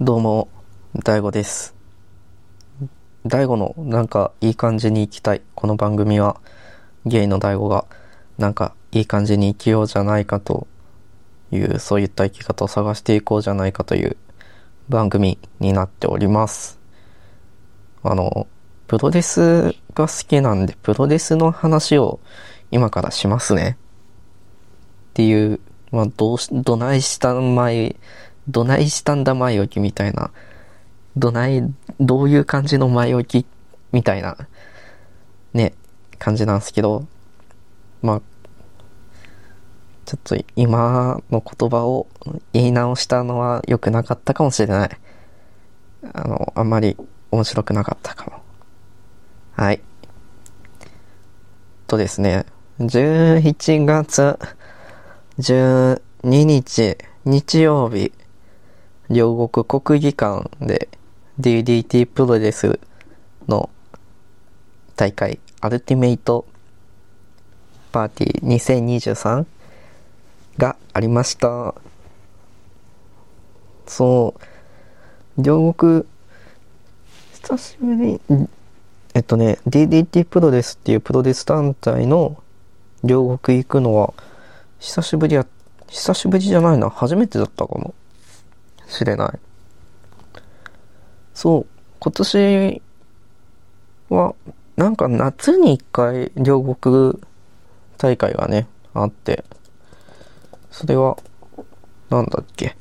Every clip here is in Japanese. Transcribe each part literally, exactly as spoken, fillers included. どうも、大吾です。大吾のなんかいい感じに生きたい。この番組はゲイの大吾がなんかいい感じに生きようじゃないかという、そういった生き方を探していこうじゃないかという番組になっております。あの、プロデスが好きなんで、プロデスの話を今からしますね。っていう、まあ、どうし、どないしたんまい、どないしたんだ前置きみたいな、どない、どういう感じの前置きみたいな、ね、感じなんですけど、まあ、ちょっと今の言葉を言い直したのは良くなかったかもしれない。あの、あんまり面白くなかったかも。はい。とですね、じゅういちがつじゅうににち、日曜日、両国国技館で ディーディーティー プロデスの大会アルティメイトパーティーにせんにじゅうさんがありました。そう両国久しぶりにえっとね ディーディーティー プロデスっていうプロデス団体の両国行くのは久しぶりや久しぶりじゃないな初めてだったかもしれない。そう今年はなんか夏に一回両国大会がねあって、それはなんだっけ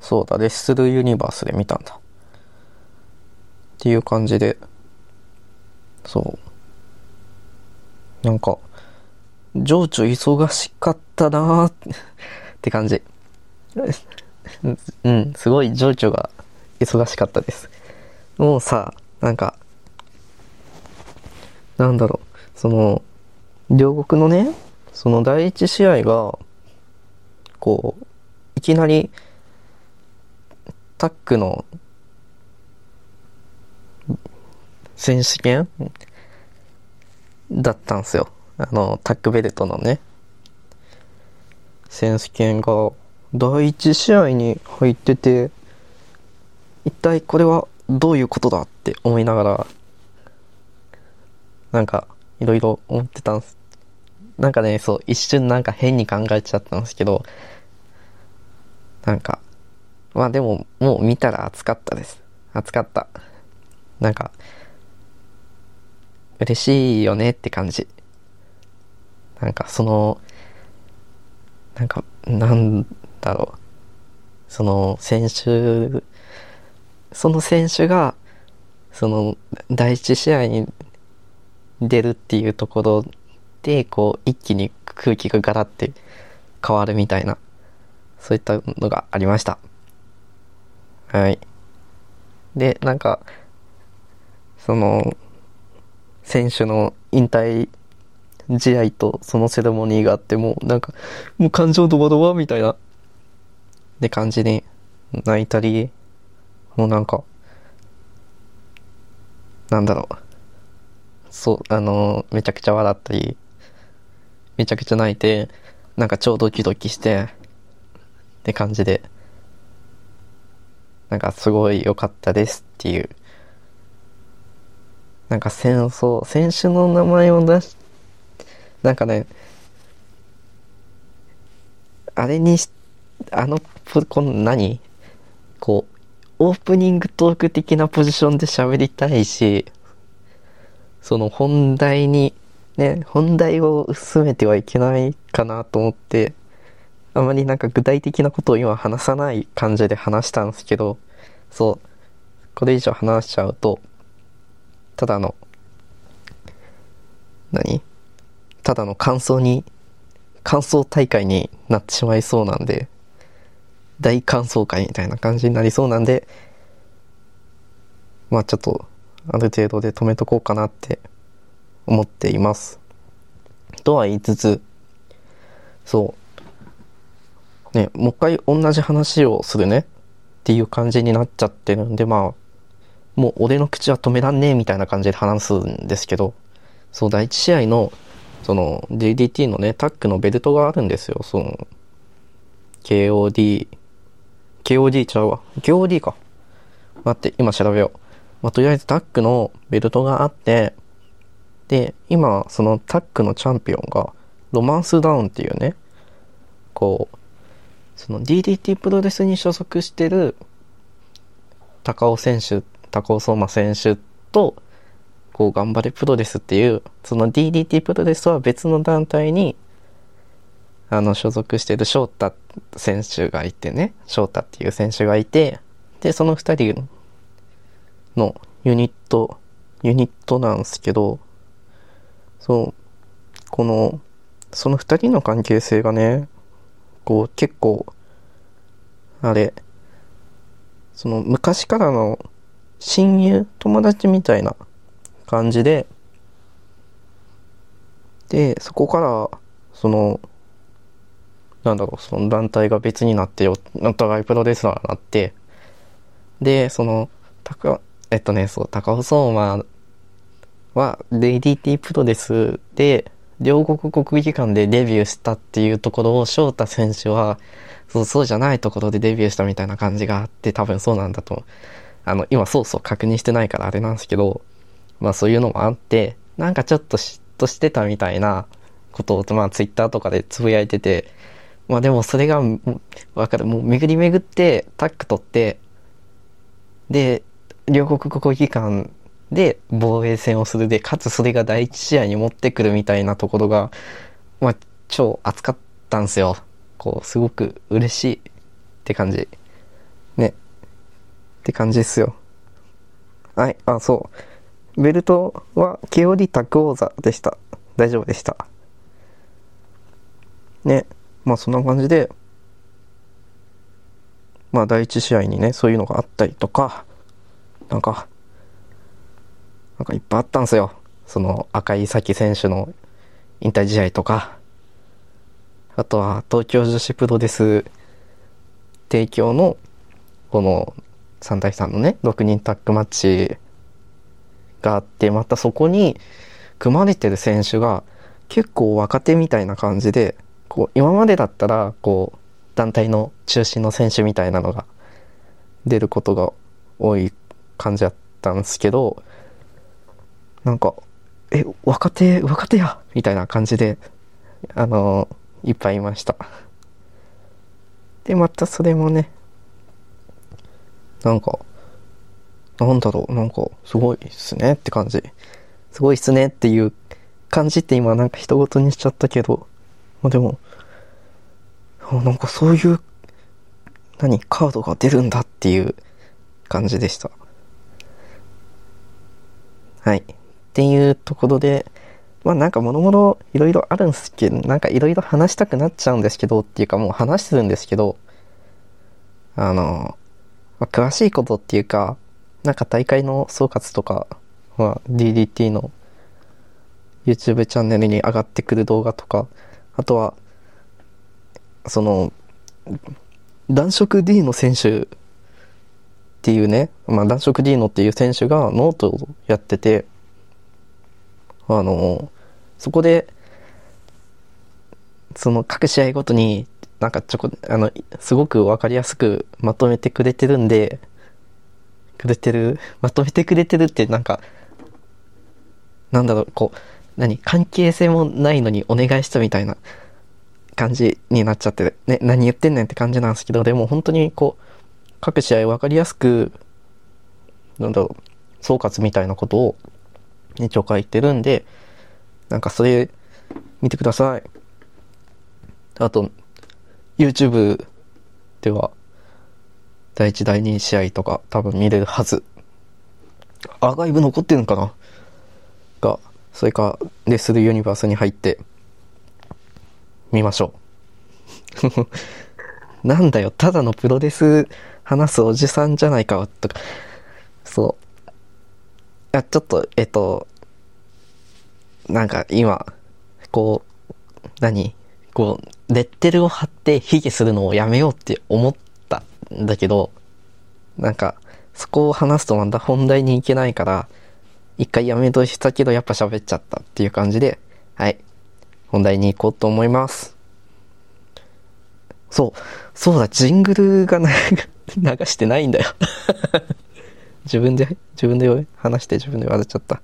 そうだレッスルユニバースで見たんだっていう感じで、そうなんか情緒忙しかったなーって感じうん、すごい情緒が忙しかったです。もうさ、なんかなんだろう、その両国のね、その第一試合がこういきなりタックの選手権だったんですよ。あのタックベルトのね選手権が第一試合に入ってて、一体これはどういうことだって思いながらなんかいろいろ思ってたんです。なんかね、そう一瞬なんか変に考えちゃったんですけど、なんかまあでももう見たら熱かったです。熱かった。なんか嬉しいよねって感じ。なんかそのなんかなんだろう、その選手その選手がその第一試合に出るっていうところでこう一気に空気がガラッて変わるみたいな、そういったのがありました。はい。でなんかその選手の引退試合とそのセレモニーがあって、もうなんかもう感情ドバドバみたいなって感じに泣いたり、もうなんかなんだろう、そうあのめちゃくちゃ笑ったりめちゃくちゃ泣いて、なんか超ドキドキしてって感じで、なんかすごい良かったですっていう、なんか戦争選手の名前を出してなんかね、あれにし、あの、この何こう、オープニングトーク的なポジションで喋りたいし、その本題に、ね、本題を薄めてはいけないかなと思って、あまりなんか具体的なことを今話さない感じで話したんですけど、そう、これ以上話しちゃうと、ただの、何ただの感想に感想大会になってしまいそうなんで、大感想会みたいな感じになりそうなんで、まあちょっとある程度で止めとこうかなって思っています。とは言いつつ、そうね、もう一回同じ話をするねっていう感じになっちゃってるんで、まあもう俺の口は止めらんねえみたいな感じで話すんですけど、そう第一試合のその ディーディーティー のねタックのベルトがあるんですよ。その ケーオーディー ケーオーディー ちゃうわ ケーオーディー か待って、今調べよう。まあ、とりあえずタックのベルトがあって、で、今、そのタックのチャンピオンが、ロマンスダウンっていうね、こう、その ディーディーティー プロレスに所属してる、高尾選手、高尾相馬選手と、こう、頑張れプロレスっていう、その ディーディーティー プロレスは別の団体に、あの、所属してる翔太選手がいてね、翔太っていう選手がいて、で、その二人のユニット、ユニットなんですけど、そう、この、その二人の関係性がね、こう、結構、あれ、その、昔からの親友、友達みたいな感じで、で、そこから、その、なんだろう、その団体が別になってよ、お互いプロレスラーになって、で、その、高、えっとね、そう、高尾相馬は ディーディーティー プロレスで、両国国技館でデビューしたっていうところを、翔太選手は、そう、そうじゃないところでデビューしたみたいな感じがあって、多分そうなんだと。あの、今、そうそう確認してないからあれなんですけど、まあそういうのもあって、なんかちょっと嫉妬してたみたいなことを、まあツイッターとかでつぶやいてて、まあでもそれがわかる、もう巡り巡ってタッグ取って、で両国国技館で防衛戦をする、でかつそれが第一試合に持ってくるみたいなところが、まあ超熱かったんすよ。こうすごく嬉しいって感じね、って感じですよ。はい。あ、そう、ベルトは毛織拓王座でした。大丈夫でしたね。まあそんな感じで、まあ第一試合にね、そういうのがあったりとか、なんか、なんかいっぱいあったんですよ。その赤井咲選手の引退試合とか、あとは東京女子プロレス提供のこのさんたいさんのね、ろくにんタッグマッチがあって、またそこに組まれてる選手が結構若手みたいな感じで、こう今までだったらこう団体の中心の選手みたいなのが出ることが多い感じだったんですけど、なんかえ若手若手やみたいな感じで、あのー、いっぱいいました。でまたそれもね、なんかなんだろう、なんかすごいっすねって感じ、すごいっすねっていう感じって今なんか人ごとにしちゃったけど、でもなんかそういう何カードが出るんだっていう感じでした。はい。っていうところで、まあなんかもろもろいろいろあるんですけど、なんかいろいろ話したくなっちゃうんですけど、っていうかもう話してるんですけど、あの、まあ、詳しいことっていうか、なんか大会の総括とか、まあ、ディーディーティー の YouTube チャンネルに上がってくる動画とか、あとはその男色 D の選手っていうね、まあ男色 D のっていう選手がノートをやってて、あのそこでその各試合ごとになんかちょこあのすごくわかりやすくまとめてくれてるんでくれてるまとめてくれてるってなんかなんだろう、こう何関係性もないのにお願いしたみたいな感じになっちゃってね、何言ってんねんって感じなんですけど、でも本当にこう各試合分かりやすくなんだろう総括みたいなことを一応書いてるんで、なんかそれ見てください。あと YouTube ではだいいちだいに試合とか多分見れるはず、アーカイブ残ってるのかなが、それかレスルユニバースに入ってみましょう。なんだよ、ただのプロレス話すおじさんじゃないかとか、そう。あ、ちょっとえっとなんか今こう何こうレッテルを貼って卑下するのをやめようって思ったんだけど、なんかそこを話すとまた本題に行けないから。一回やめとしたけどやっぱ喋っちゃったっていう感じで、はい。本題に行こうと思います。そう、そうだ、ジングルが流してないんだよ自分で自分で話して自分で笑っちゃった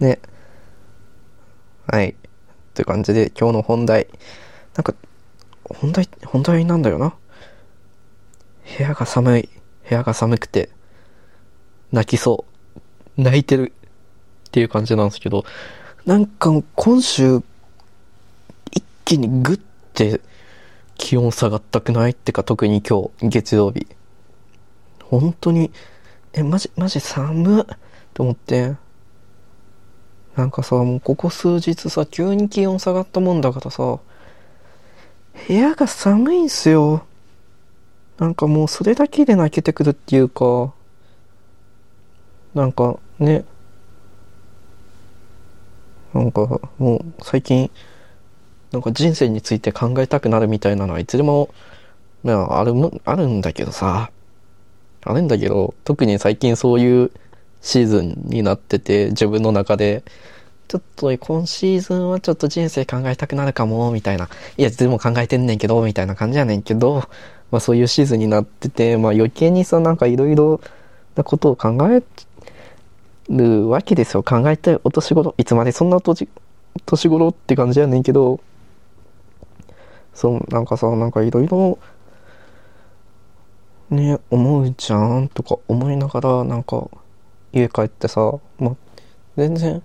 ね。はいという感じで、今日の本題、なんか本題本題なんだよな。部屋が寒い、部屋が寒くて泣きそう、泣いてるっていう感じなんですけど、なんか今週一気にグッて気温下がったくないってか、特に今日月曜日本当にえマジマジ寒っと思って、なんかさ、もうここ数日さ、急に気温下がったもんだからさ、部屋が寒いんすよ。なんかもうそれだけで泣けてくるっていうか、なんかね、なんかもう最近、なんか人生について考えたくなるみたいなのはいつでも、まあ、あるも、あるんだけどさ、あるんだけど、特に最近そういう、シーズンになってて、自分の中でちょっと今シーズンはちょっと人生考えたくなるかもみたいな、いやでも考えてんねんけどみたいな感じやねんけど、まあそういうシーズンになってて、まあ余計にさ、なんかいろいろなことを考えるわけですよ。考えたいお年頃、いつまでそんな年年頃って感じやねんけど、そう、なんかさ、なんかいろいろね思うじゃんとか思いながら、なんか家帰ってさ、まあ、全然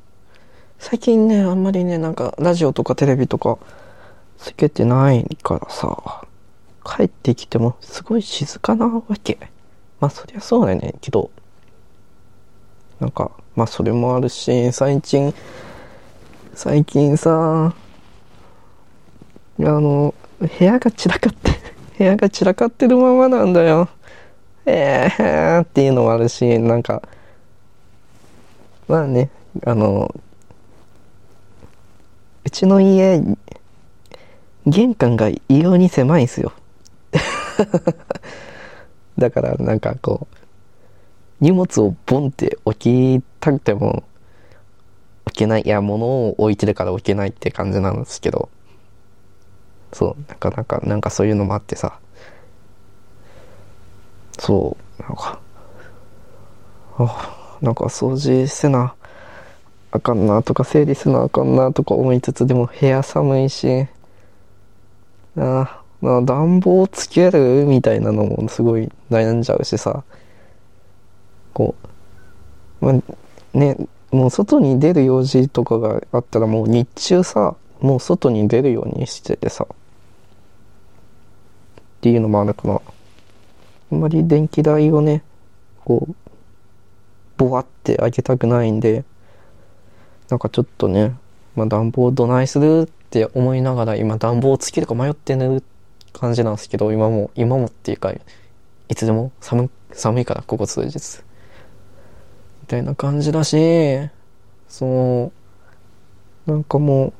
最近ね、あんまりね、なんかラジオとかテレビとかつけてないからさ、帰ってきてもすごい静かなわけ。まあそりゃそうだねけど、なんかまあそれもあるし、最近最近さ、あの部屋が散らかって部屋が散らかってるままなんだよ。えーっていうのもあるし、なんかまあね、あのうちの家玄関が異様に狭いんすよだからなんかこう荷物をボンって置きたくても置けない、いや物を置いてるから置けないって感じなんですけど、そうなかなかなんかそういうのもあってさ、そうなんかあなんか掃除せなあかんなとか整理せなあかんなとか思いつつ、でも部屋寒いし、ああ暖房つけるみたいなのもすごい悩んじゃうしさ、こう、まあ、ね、もう外に出る用事とかがあったらもう日中さ、もう外に出るようにしててさっていうのもあるから、あんまり電気代をねこうボワって開けたくないんで、なんかちょっとね、まあ、暖房どないするって思いながら、今暖房つけるか迷ってる感じなんですけど、今も今もっていうかいつでも 寒, 寒いからここ数日みたいな感じだし、そう、なんかもう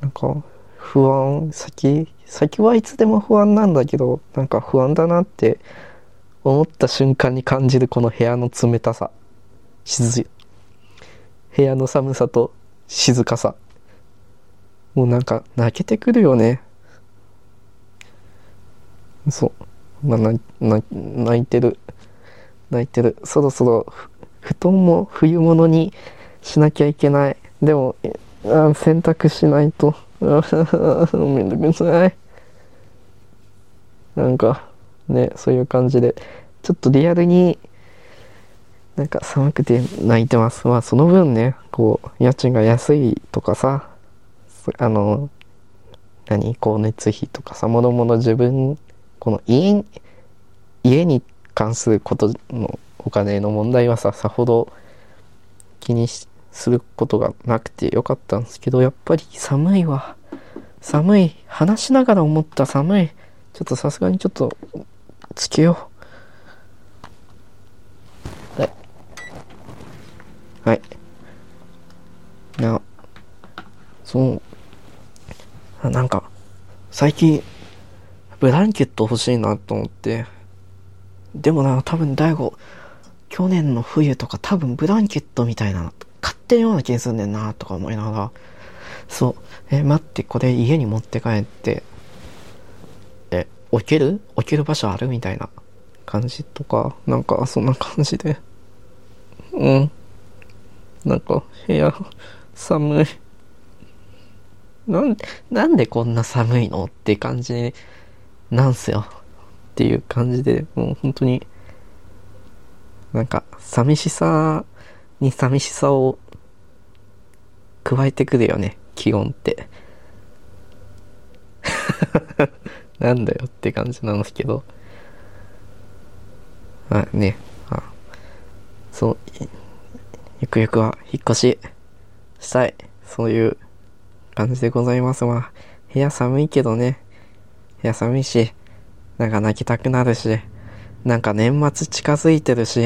なんか不安、先先はいつでも不安なんだけど、なんか不安だなって思った瞬間に感じるこの部屋の冷たさ、静、部屋の寒さと静かさ、もうなんか泣けてくるよね。そう、まあ、なな泣いてる泣いてる。そろそろ布団も冬物にしなきゃいけない。でもあ洗濯しないとめんどくさい。なんか。ね、そういう感じでちょっとリアルになんか寒くて泣いてます。まあその分ね、こう家賃が安いとかさ、あの何光熱費とかさ、もろもろ自分この家家に関することのお金の問題はさ、さほど気にしすることがなくてよかったんですけど、やっぱり寒いわ、寒い、話しながら思った、寒い、ちょっとさすがにちょっとつけよう。はいはい。な、そう、なんか最近ブランケット欲しいなと思って、でもな、多分大吾去年の冬とか多分ブランケットみたいなの買ってるような気がするんだよなとか思いながら、そうえ待って、これ家に持って帰って置ける置ける場所あるみたいな感じとか、なんかそんな感じで、うん、なんか部屋寒い、なんでなんでこんな寒いのって感じなんすよっていう感じで、もう本当になんか寂しさに寂しさを加えてくるよね、気温ってなんだよって感じなんですけど、あね、あそう、ゆくゆくは引っ越ししたい、そういう感じでございます。まあ部屋寒いけどね、部屋寒いし、なんか泣きたくなるし、なんか年末近づいてるし、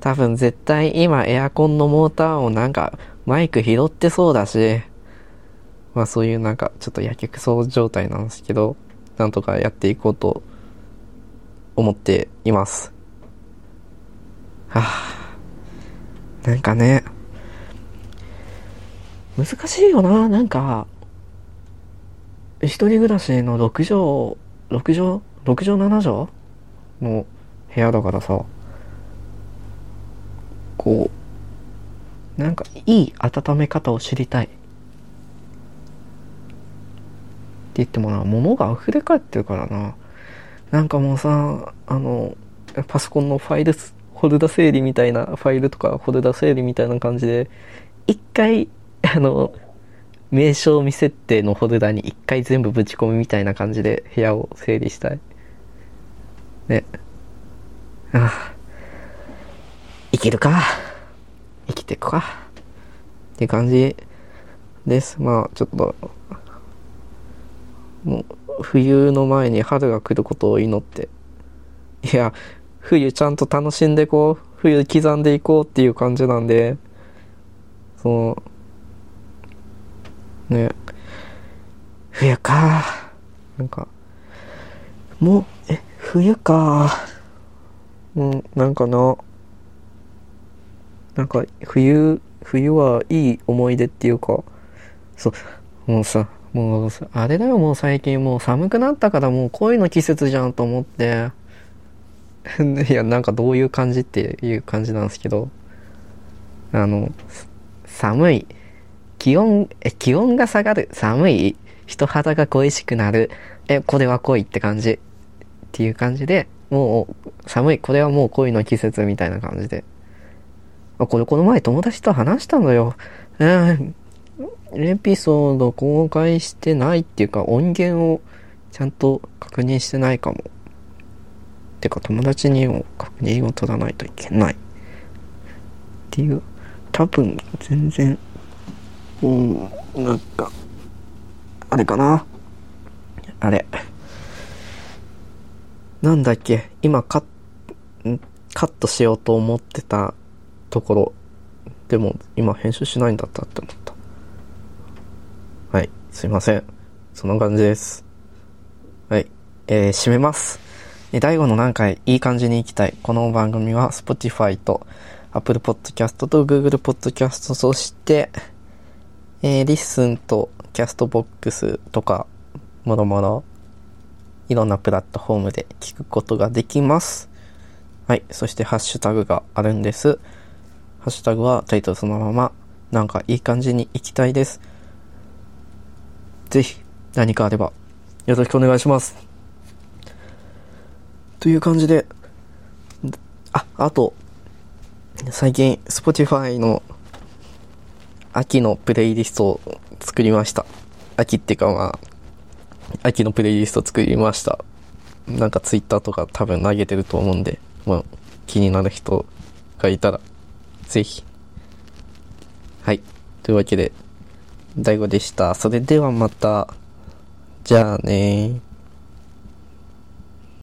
多分絶対今エアコンのモーターをなんかマイク拾ってそうだし、まあそういうなんかちょっとやけくそ状態なんですけど、なんとかやっていこうと思っています。はあ、なんかね難しいよな。なんか一人暮らしのろくじょうななじょうの部屋だからさ、こうなんかいい温め方を知りたいって言ってもな、物が溢れ返ってるからな。なんかもうさ、あのパソコンのファイルホルダ整理みたいな、ファイルとかホルダ整理みたいな感じで、一回あの名称未設定のホルダに一回全部ぶち込むみたいな感じで部屋を整理したいね。ああ、生きるか生きていくかって感じです。まあちょっともう冬の前に春が来ることを祈って、いや冬ちゃんと楽しんでこう、冬刻んでいこうっていう感じなんで、そのね、冬か、なんかもうえ冬か、うんなんかな、なんか冬冬はいい思い出っていうか、そうもうさ、もうあれだよ、もう最近もう寒くなったから、もう恋の季節じゃんと思っていやなんかどういう感じっていう感じなんですけど、あの寒い、気温、え、気温が下がる、寒い、人肌が恋しくなる、え、これは恋って感じっていう感じで、もう寒い、これはもう恋の季節みたいな感じで、あ、これこの前友達と話したのよ、うん、エピソード公開してないっていうか、音源をちゃんと確認してないかも、てか友達にも確認を取らないといけないっていう、多分全然うん、なんかあれかな、あれなんだっけ、今カッ、カットしようと思ってたところでも今編集しないんだったって思った。はい、すいません、そんな感じです。はい、えー、締めます。だいごの何回いい感じに行きたい。この番組は Spotify と Apple Podcast と Google Podcast、 そしてえー、リッスンとキャストボックスとかもろもろいろんなプラットフォームで聞くことができます。はい、そしてハッシュタグがあるんです。ハッシュタグはタイトルそのまま、なんかいい感じにいきたいです。ぜひ何かあればよろしくお願いしますという感じで、あ、あと最近 Spotify の秋のプレイリストを作りました。秋ってかまあ、秋のプレイリスト作りました。なんかツイッターとか多分投げてると思うんで、まあ気になる人がいたらぜひ。はい。というわけで、だいごでした。それではまた。じゃあねー。